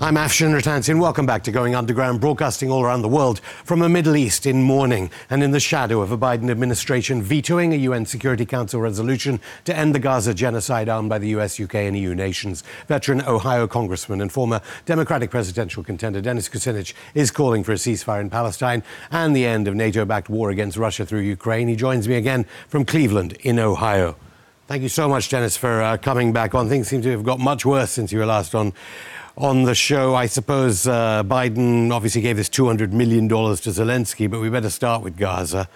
I'm Afshin Ratansi and welcome back to Going Underground, broadcasting all around the world from the Middle East in mourning and in the shadow of a Biden administration vetoing a UN Security Council resolution to end the Gaza genocide armed by the US, UK and EU nations. Veteran Ohio Congressman and former Democratic presidential contender Dennis Kucinich is calling for a ceasefire in Palestine and the end of NATO-backed war against Russia through Ukraine. He joins me again from Cleveland in Ohio. Thank you so much, Dennis, for coming back on. Things seem to have got much worse since you were last on the show. I suppose Biden obviously gave this $200 million to Zelensky, but we better start with Gaza.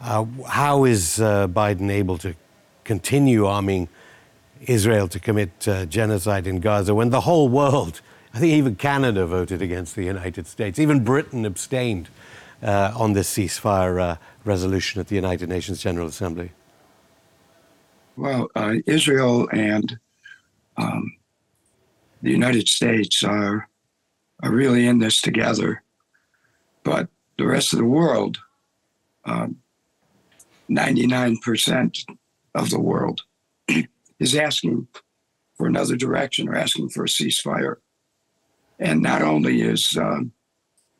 How is Biden able to continue arming Israel to commit genocide in Gaza when the whole world, I think even Canada, voted against the United States? Even Britain abstained on this ceasefire resolution at the United Nations General Assembly. Well, Israel and the United States are really in this together, but the rest of the world, 99% of the world, is asking for another direction or asking for a ceasefire. And not only is the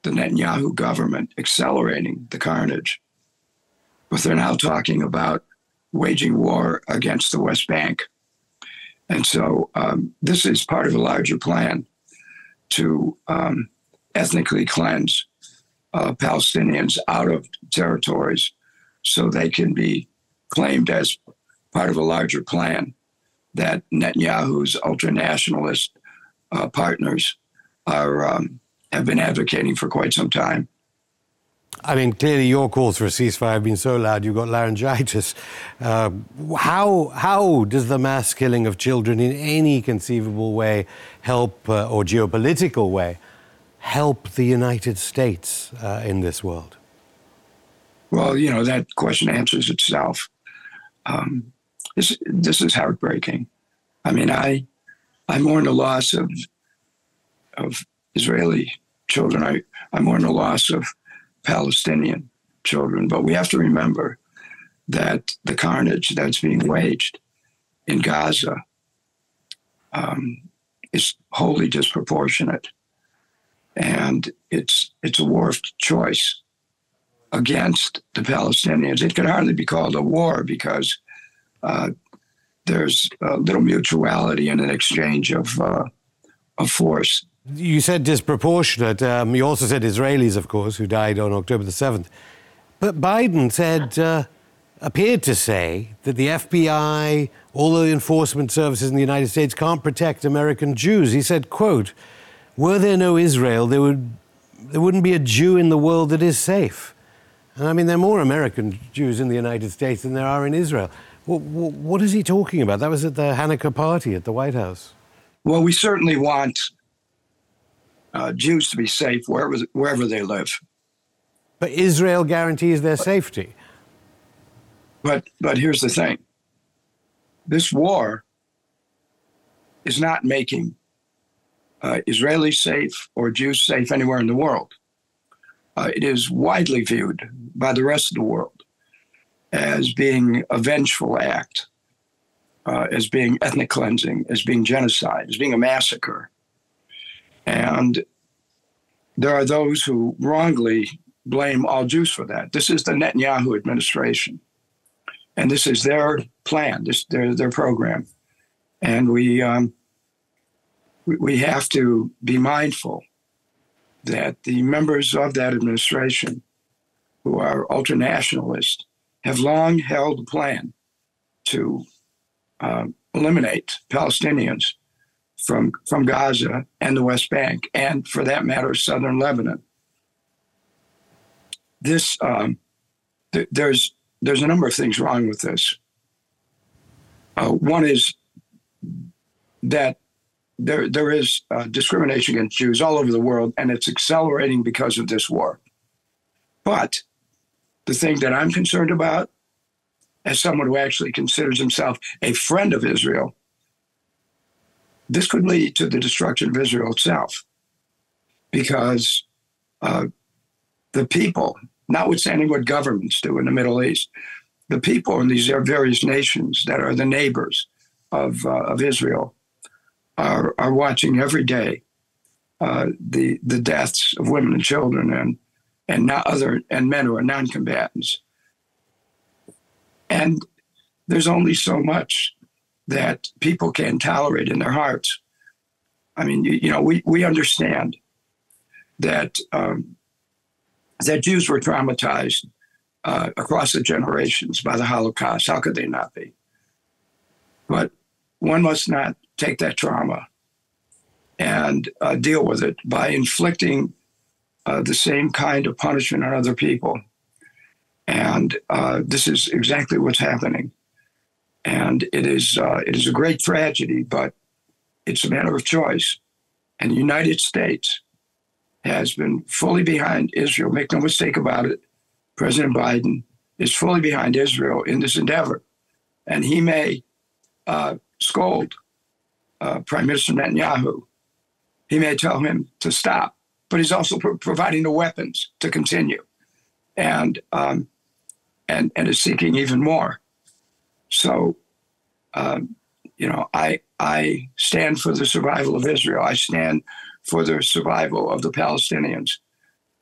Netanyahu government accelerating the carnage, but they're now talking about waging war against the West Bank. And so this is part of a larger plan to ethnically cleanse Palestinians out of territories so they can be claimed as part of a larger plan that Netanyahu's ultra-nationalist partners are have been advocating for quite some time. I mean, clearly your calls for a ceasefire have been so loud you've got laryngitis. How does the mass killing of children in any conceivable way help, or geopolitical way, help the United States in this world? Well, you know, that question answers itself. This is heartbreaking. I mean, I mourn the loss of Israeli children. I mourn the loss of Palestinian children, but we have to remember that the carnage that's being waged in Gaza is wholly disproportionate, and it's a war of choice against the Palestinians. It could hardly be called a war because there's little mutuality and an exchange of force. You said disproportionate. You also said Israelis, of course, who died on October the 7th. But Biden said, appeared to say, that the FBI, all the enforcement services in the United States can't protect American Jews. He said, quote, "Were there no Israel, there wouldn't be a Jew in the world that is safe." And I mean, there are more American Jews in the United States than there are in Israel. What is he talking about? That was at the Hanukkah party at the White House. Well, we certainly want Jews to be safe wherever they live. But Israel guarantees their safety. But here's the thing. This war is not making Israelis safe or Jews safe anywhere in the world. It is widely viewed by the rest of the world as being a vengeful act, as being ethnic cleansing, as being genocide, as being a massacre. And there are those who wrongly blame all Jews for that. This is the Netanyahu administration, and this is their plan, their program. And we have to be mindful that the members of that administration, who are ultranationalists, have long held a plan to eliminate Palestinians from Gaza and the West Bank, and for that matter, southern Lebanon. This there's a number of things wrong with this. One is that there is discrimination against Jews all over the world, and it's accelerating because of this war. But the thing that I'm concerned about, as someone who actually considers himself a friend of Israel, this could lead to the destruction of Israel itself, because the people, notwithstanding what governments do in the Middle East, the people in these various nations that are the neighbors of Israel are watching every day the deaths of women and children and men who are non-combatants. And there's only so much that people can tolerate in their hearts. I mean, we understand that that Jews were traumatized across the generations by the Holocaust. How could they not be? But one must not take that trauma and deal with it by inflicting the same kind of punishment on other people. And this is exactly what's happening. And it is a great tragedy, but it's a matter of choice. And the United States has been fully behind Israel. Make no mistake about it. President Biden is fully behind Israel in this endeavor. And he may scold Prime Minister Netanyahu. He may tell him to stop, but he's also providing the weapons to continue, and is seeking even more. So, I stand for the survival of Israel. I stand for the survival of the Palestinians.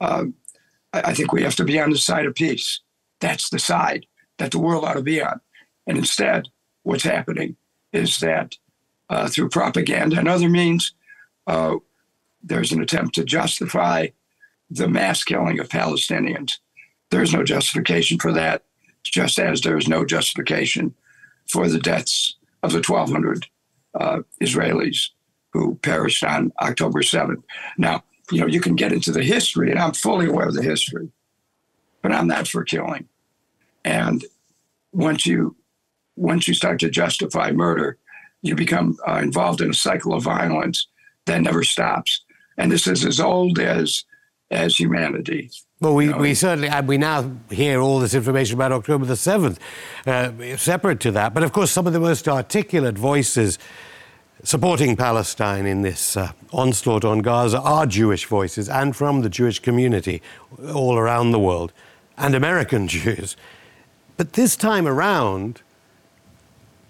I think we have to be on the side of peace. That's the side that the world ought to be on. And instead, what's happening is that through propaganda and other means, there's an attempt to justify the mass killing of Palestinians. There's no justification for that, just as there is no justification for the deaths of the 1,200 Israelis who perished on October 7th. Now, you can get into the history, and I'm fully aware of the history, but I'm not for killing. And once you start to justify murder, you become involved in a cycle of violence that never stops. And this is as old as humanity. Well, we certainly, and we now hear all this information about October the 7th, separate to that. But of course, some of the most articulate voices supporting Palestine in this onslaught on Gaza are Jewish voices, and from the Jewish community all around the world, and American Jews. But this time around,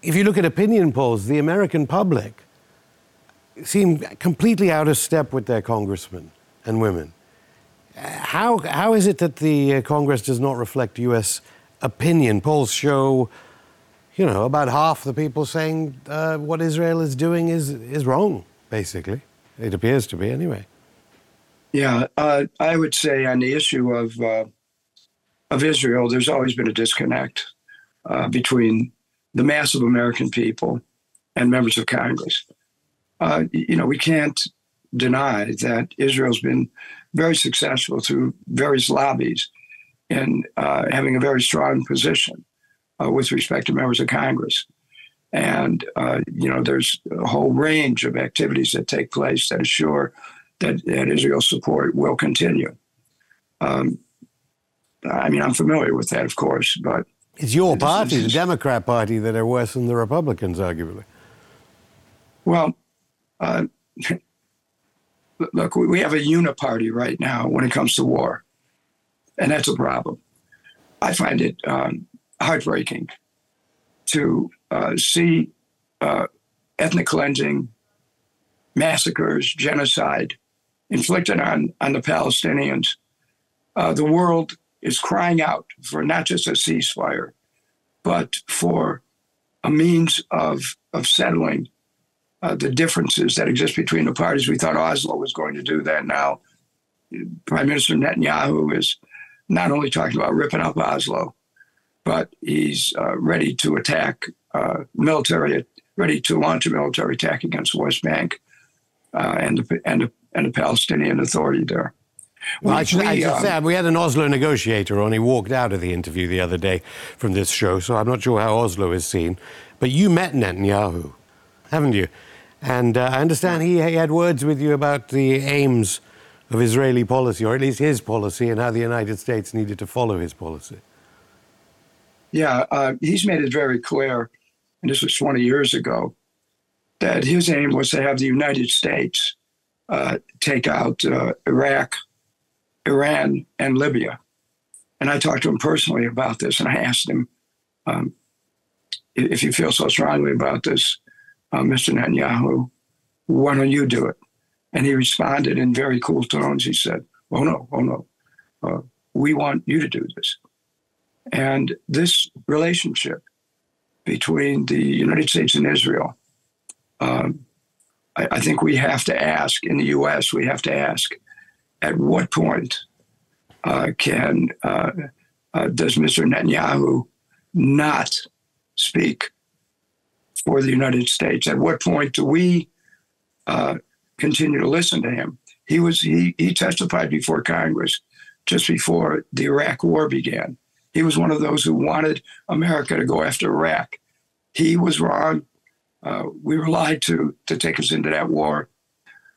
if you look at opinion polls, the American public seem completely out of step with their congressmen and women. How is it that the Congress does not reflect U.S. opinion? Polls show, about half the people saying what Israel is doing is wrong, basically. It appears to be, anyway. Yeah, I would say on the issue of Israel, there's always been a disconnect between the mass of American people and members of Congress. We can't deny that Israel's been very successful through various lobbies in having a very strong position with respect to members of Congress. And, there's a whole range of activities that take place that assure that Israel's support will continue. I'm familiar with that, of course, but... It's your party, the Democrat Party, that are worse than the Republicans, arguably. Well, look, we have a uniparty right now when it comes to war, and that's a problem. I find it heartbreaking to see ethnic cleansing, massacres, genocide inflicted on the Palestinians. The world is crying out for not just a ceasefire, but for a means of settling the differences that exist between the parties. We thought Oslo was going to do that. Now, Prime Minister Netanyahu is not only talking about ripping up Oslo, but he's ready to attack ready to launch a military attack against the West Bank and the Palestinian Authority there. Well, I should say, we had an Oslo negotiator on. He walked out of the interview the other day from this show, so I'm not sure how Oslo is seen. But you met Netanyahu, haven't you? And I understand he had words with you about the aims of Israeli policy, or at least his policy, and how the United States needed to follow his policy. Yeah, he's made it very clear, and this was 20 years ago, that his aim was to have the United States take out Iraq, Iran, and Libya. And I talked to him personally about this, and I asked him, if you feel so strongly about this, Mr. Netanyahu, why don't you do it? And he responded in very cool tones. He said, oh, no, we want you to do this. And this relationship between the United States and Israel, I think we have to ask, in the U.S., we have to ask, at what point does Mr. Netanyahu not speak for the United States? At what point do we continue to listen to him? He testified before Congress just before the Iraq War began. He was one of those who wanted America to go after Iraq. He was wrong. We were lied to take us into that war.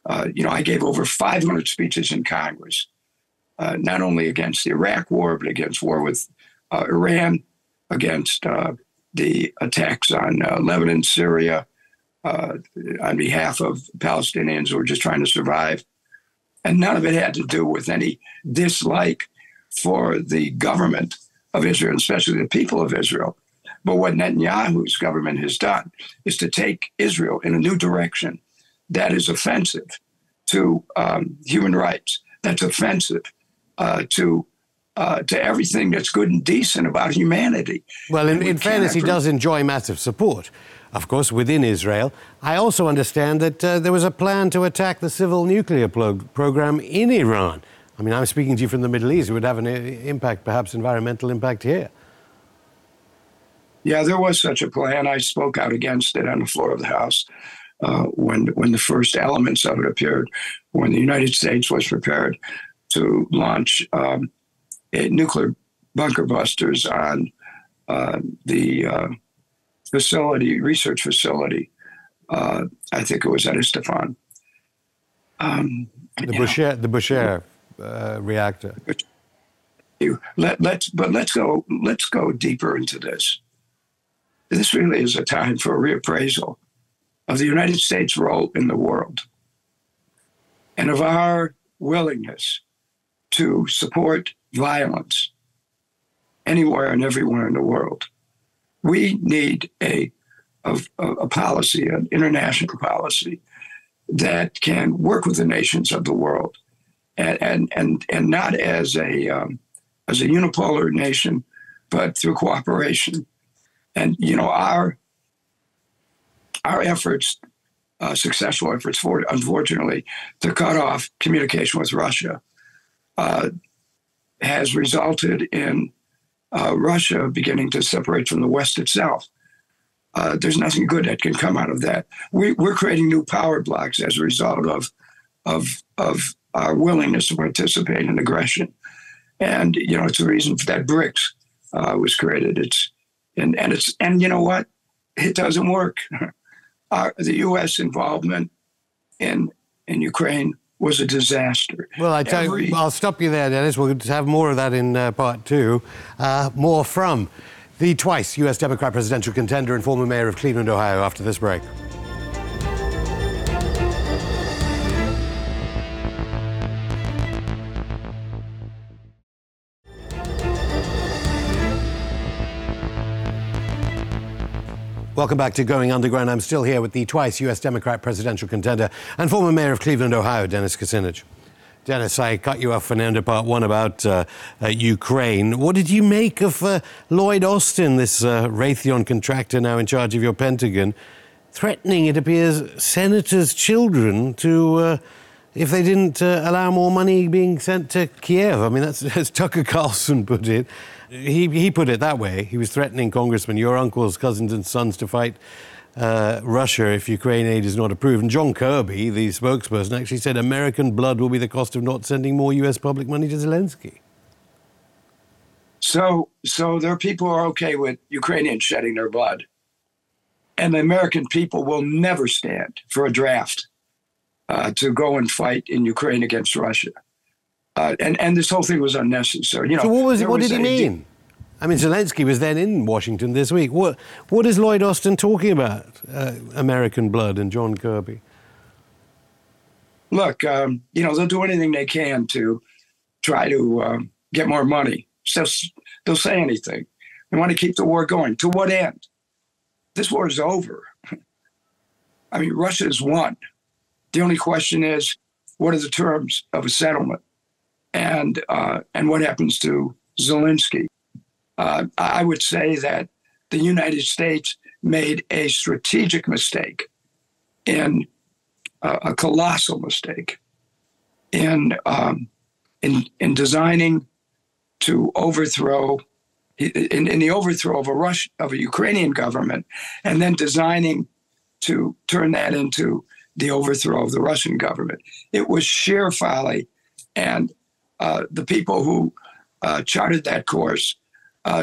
I gave over 500 speeches in Congress, not only against the Iraq War, but against war with Iran, against the attacks on Lebanon, Syria, on behalf of Palestinians who were just trying to survive. And none of it had to do with any dislike for the government of Israel, especially the people of Israel. But what Netanyahu's government has done is to take Israel in a new direction that is offensive to human rights, that's offensive to everything that's good and decent about humanity. Well, in fairness, he does enjoy massive support, of course, within Israel. I also understand that there was a plan to attack the civil nuclear program in Iran. I mean, I'm speaking to you from the Middle East. It would have an impact, perhaps environmental impact here. Yeah, there was such a plan. I spoke out against it on the floor of the House when the first elements of it appeared, when the United States was prepared to launch nuclear bunker busters on the research facility. I think it was at Isfahan. The Bushehr reactor. Let's go deeper into this. This really is a time for a reappraisal of the United States' role in the world and of our willingness to support violence anywhere and everywhere in the world. We need a policy, an international policy, that can work with the nations of the world and not as a unipolar nation, but through cooperation. And, our efforts, successful efforts, unfortunately, to cut off communication with Russia has resulted in Russia beginning to separate from the West itself. There's nothing good that can come out of that. We're creating new power blocks as a result of our willingness to participate in aggression. And, it's the reason that BRICS was created. And you know what? It doesn't work. The U.S. involvement in Ukraine was a disaster. Well, I'll stop you there, Dennis. We'll have more of that in part two. More from the twice U.S. Democrat presidential contender and former mayor of Cleveland, Ohio, after this break. Welcome back to Going Underground. I'm still here with the twice U.S. Democrat presidential contender and former mayor of Cleveland, Ohio, Dennis Kucinich. Dennis, I cut you off, Fernando, part one about Ukraine. What did you make of Lloyd Austin, this Raytheon contractor now in charge of your Pentagon, threatening, it appears, senators' children to, if they didn't allow more money being sent to Kiev? I mean, that's as Tucker Carlson put it. He put it that way. He was threatening congressmen, your uncles, cousins and sons, to fight Russia if Ukraine aid is not approved. And John Kirby, the spokesperson, actually said American blood will be the cost of not sending more U.S. public money to Zelensky. So there are people who are okay with Ukrainians shedding their blood. And the American people will never stand for a draft to go and fight in Ukraine against Russia. And this whole thing was unnecessary. So what did he mean? I mean, Zelensky was then in Washington this week. What is Lloyd Austin talking about, American blood and John Kirby? Look, they'll do anything they can to try to get more money. So they'll say anything. They want to keep the war going. To what end? This war is over. I mean, Russia's won. The only question is, what are the terms of a settlement, and what happens to Zelensky? I would say that the United States made a strategic mistake, a colossal mistake, in designing to overthrow, in the overthrow of a Ukrainian government, and then designing to turn that into the overthrow of the Russian government. It was sheer folly, and the people who charted that course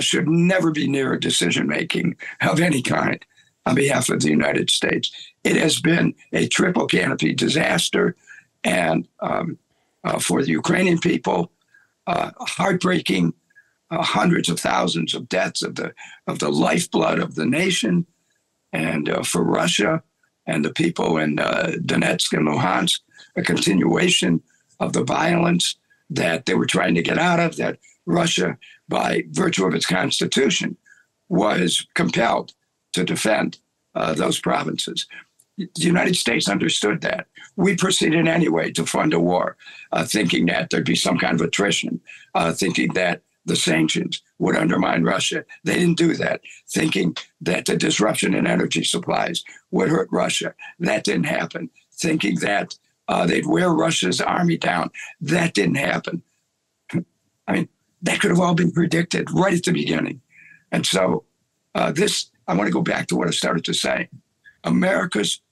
should never be near a decision-making of any kind on behalf of the United States. It has been a triple canopy disaster, and for the Ukrainian people, heartbreaking, hundreds of thousands of deaths of the lifeblood of the nation, and for Russia and the people in Donetsk and Luhansk, a continuation of the violence that they were trying to get out of, that Russia, by virtue of its constitution, was compelled to defend those provinces. The United States understood that. We proceeded anyway to fund a war, thinking that there'd be some kind of attrition, thinking that the sanctions would undermine Russia. They didn't do that, thinking that the disruption in energy supplies would hurt Russia. That didn't happen. Thinking that they'd wear Russia's army down. That didn't happen. I mean, that could have all been predicted right at the beginning. And so I want to go back to what I started to say. America's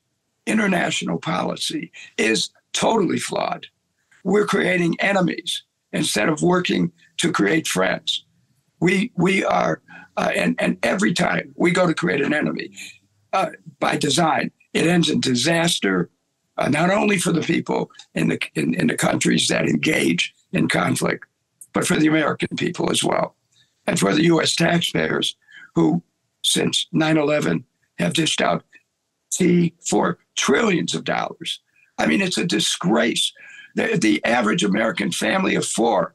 international policy is totally flawed. We're creating enemies instead of working to create friends. We are, and every time we go to create an enemy, by design, it ends in disaster, not only for the people in the countries that engage in conflict, but for the American people as well. And for the U.S. taxpayers who, since 9/11, have dished out $4 trillion of dollars. I mean, it's a disgrace. The average American family of four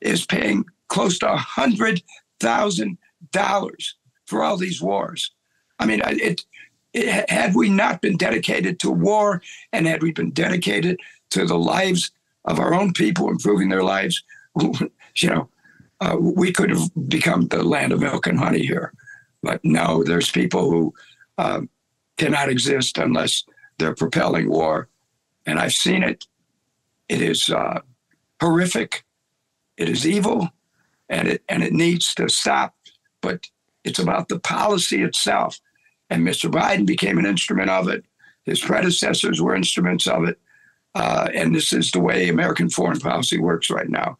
is paying close to $100,000 for all these wars. I mean, it had we not been dedicated to war, and had we been dedicated to the lives of our own people, improving their lives, we could have become the land of milk and honey here. But no, there's people who cannot exist unless they're propelling war. And I've seen it. It is horrific. It is evil, and it needs to stop. But it's about the policy itself. And Mr. Biden became an instrument of it. His predecessors were instruments of it. And this is the way American foreign policy works right now.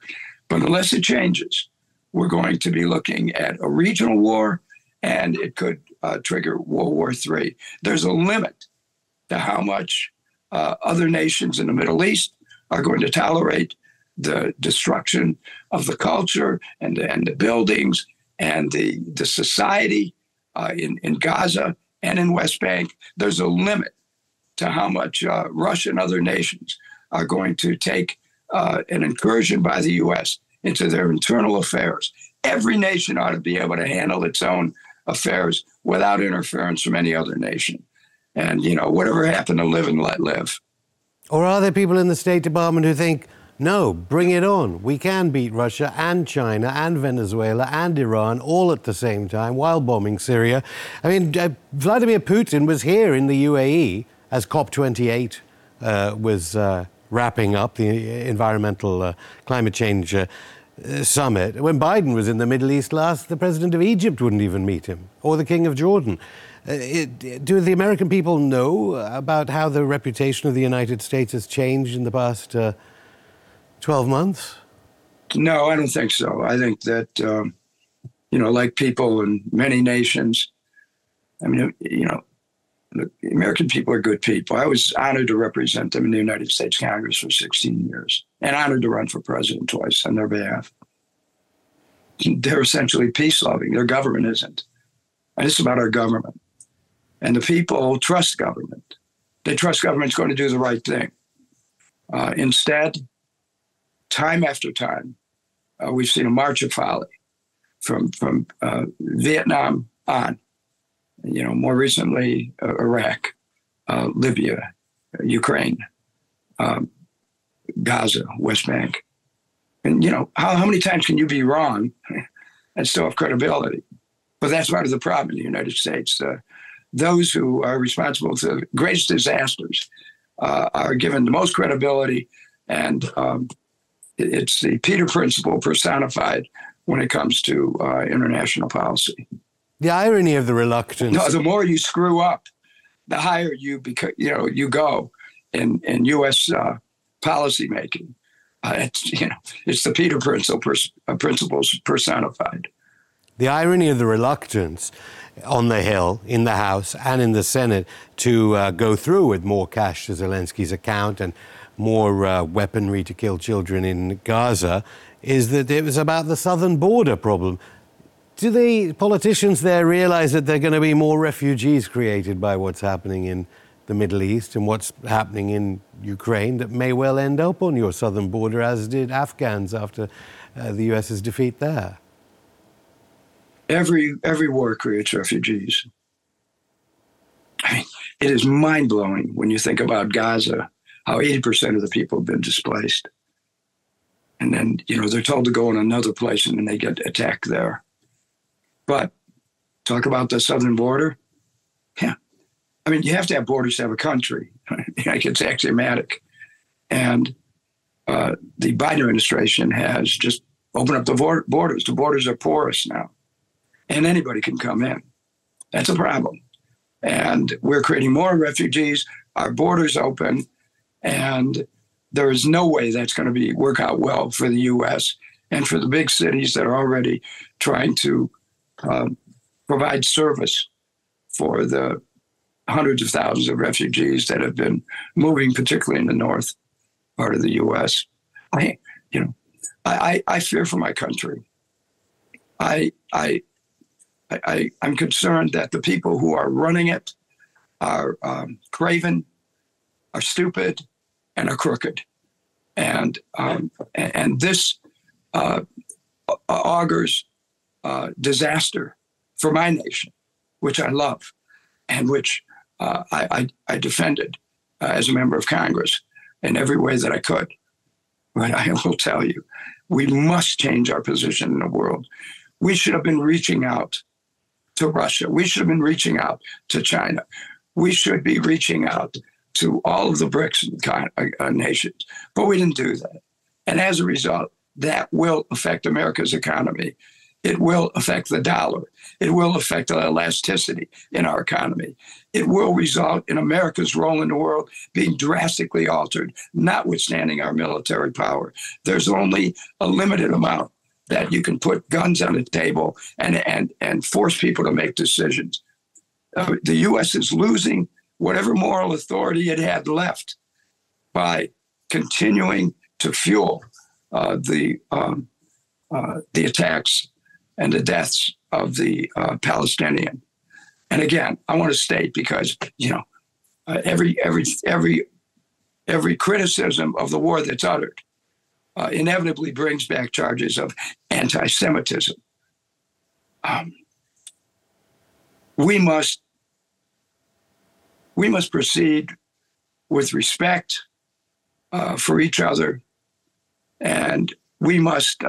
But unless it changes, we're going to be looking at a regional war, and it could trigger World War III. There's a limit to how much other nations in the Middle East are going to tolerate the destruction of the culture and the buildings and the society in Gaza and in West Bank. There's a limit to how much Russia and other nations are going to take an incursion by the U.S. into their internal affairs. Every nation ought to be able to handle its own affairs without interference from any other nation. And, whatever happened to live and let live. Or are there people in the State Department who think, no, bring it on. We can beat Russia and China and Venezuela and Iran all at the same time while bombing Syria. I mean, Vladimir Putin was here in the UAE as COP28 was wrapping up, the environmental climate change summit. When Biden was in the Middle East last, the president of Egypt wouldn't even meet him, or the king of Jordan. Do the American people know about how the reputation of the United States has changed in the past 12 months? No, I don't think so. I think that, like people in many nations, I mean, the American people are good people. I was honored to represent them in the United States Congress for 16 years and honored to run for president twice on their behalf. They're essentially peace-loving. Their government isn't. And it's about our government. And the people trust government. They trust government's going to do the right thing. Instead, time after time, we've seen a march of folly from Vietnam on, more recently, Iraq, Libya, Ukraine. Gaza, West Bank. And, you know, how many times can you be wrong and still have credibility? But that's part of the problem in the United States. Those who are responsible for the greatest disasters are given the most credibility, and it's the Peter Principle personified when it comes to international policy. The irony of the reluctance. No, the more you screw up, the higher you go in U.S. policy making. It's the Peter Principle principles personified. The irony of the reluctance on the Hill, in the House and in the Senate to go through with more cash to Zelensky's account and more weaponry to kill children in Gaza is that it was about the southern border problem. Do the politicians there realize that there are going to be more refugees created by what's happening in the Middle East and what's happening in Ukraine that may well end up on your southern border, as did Afghans after the U.S.'s defeat there? Every war creates refugees. I mean, it is mind-blowing when you think about Gaza, how 80% of the people have been displaced. And then, you know, they're told to go in another place and then they get attacked there. But talk about the southern border. Yeah. I mean, you have to have borders to have a country. It's axiomatic. And the Biden administration has just opened up the borders. The borders are porous now. And anybody can come in. That's a problem. And we're creating more refugees. Our borders open. And there is no way that's going to work out well for the U.S. and for the big cities that are already trying to provide service for the hundreds of thousands of refugees that have been moving, particularly in the north part of the U.S. I fear for my country. I'm concerned that the people who are running it are craven, are stupid, and are crooked. And this augurs disaster for my nation, which I love and which I defended as a member of Congress in every way that I could. But I will tell you, we must change our position in the world. We should have been reaching out to Russia. We should have been reaching out to China. We should be reaching out to all of the BRICS nations, but we didn't do that. And as a result, that will affect America's economy. It will affect the dollar. It will affect the elasticity in our economy. It will result in America's role in the world being drastically altered, notwithstanding our military power. There's only a limited amount that you can put guns on the table and force people to make decisions. The U.S. is losing whatever moral authority it had left by continuing to fuel the attacks and the deaths of the Palestinian. And again, I want to state, because every criticism of the war that's uttered inevitably brings back charges of anti-Semitism. We must proceed with respect for each other, and we must.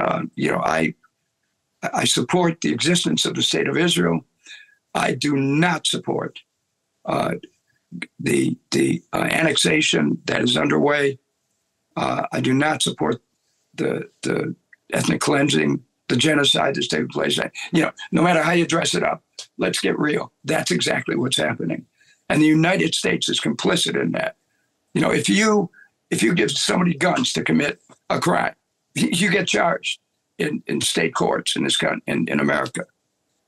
I support the existence of the state of Israel. I do not support the annexation that is underway. I do not support the ethnic cleansing, the genocide that's taking place. No matter how you dress it up, let's get real. That's exactly what's happening. And the United States is complicit in that. If you give somebody guns to commit a crime, you get charged in state courts in this country, in America.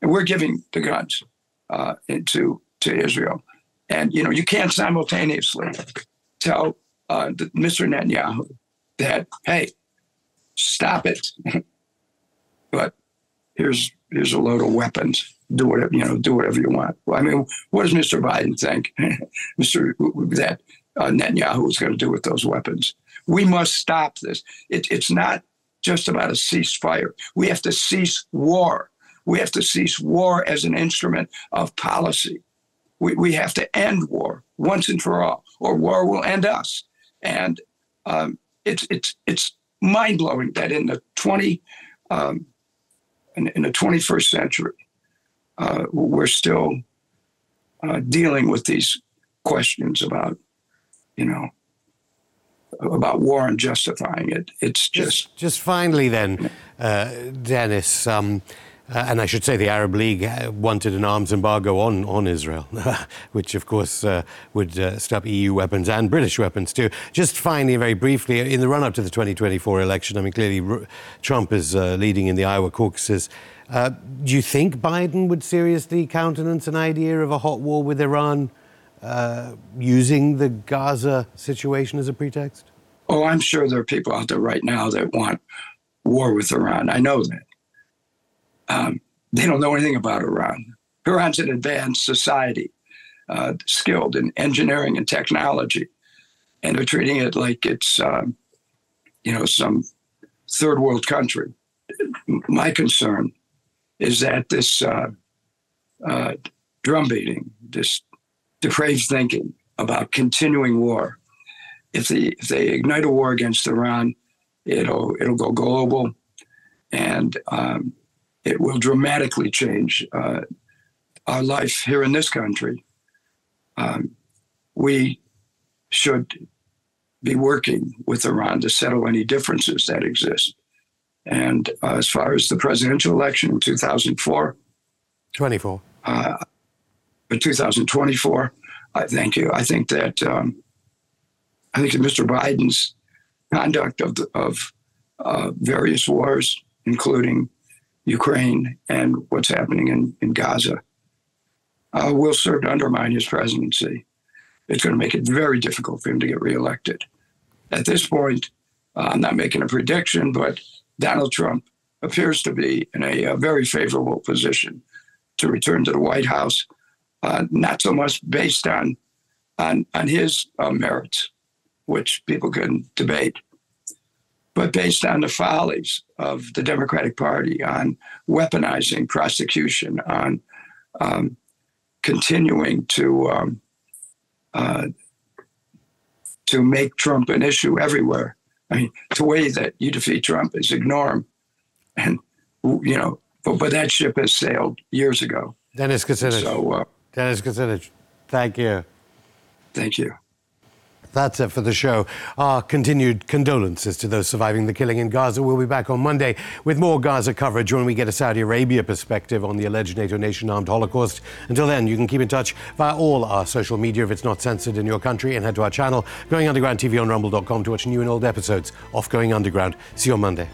And we're giving the guns to Israel. And, you can't simultaneously tell Mr. Netanyahu that, hey, stop it. But here's a load of weapons. Do whatever you want. Well, I mean, what does Mr. Biden think that Netanyahu is going to do with those weapons? We must stop this. It's not just about a ceasefire. We have to cease war. We have to cease war as an instrument of policy. We have to end war once and for all, or war will end us. And it's mind blowing that in the 21st century, we're still dealing with these questions about, you know, about war and justifying it. It's just finally then, Dennis, and I should say the Arab League wanted an arms embargo on Israel, which, of course, would stop EU weapons and British weapons, too. Just finally, very briefly, in the run-up to the 2024 election, I mean, clearly Trump is leading in the Iowa caucuses. Do you think Biden would seriously countenance an idea of a hot war with Iran using the Gaza situation as a pretext? Oh, I'm sure there are people out there right now that want war with Iran. I know that. They don't know anything about Iran. Iran's an advanced society, skilled in engineering and technology, and they're treating it like it's, you know, some third world country. My concern is that this drumbeating, this depraved thinking about continuing war, if they ignite a war against Iran, it'll go global, and it will dramatically change our life here in this country. We should be working with Iran to settle any differences that exist. And as far as the presidential election in 2024, I think that Mr. Biden's conduct of various wars, including Ukraine and what's happening in Gaza, will serve to undermine his presidency. It's going to make it very difficult for him to get reelected. At this point, I'm not making a prediction, but Donald Trump appears to be in a very favorable position to return to the White House, not so much based on his merits, which people can debate, but based on the follies of the Democratic Party on weaponizing prosecution, on continuing to make Trump an issue everywhere. I mean, the way that you defeat Trump is ignore him. And, you know, but that ship has sailed years ago. Dennis Kucinich. So, Dennis Kucinich, thank you. Thank you. That's it for the show. Our continued condolences to those surviving the killing in Gaza. We'll be back on Monday with more Gaza coverage when we get a Saudi Arabia perspective on the alleged NATO nation-armed Holocaust. Until then, you can keep in touch via all our social media if it's not censored in your country, and head to our channel, Going Underground TV on rumble.com, to watch new and old episodes of Going Underground. See you on Monday.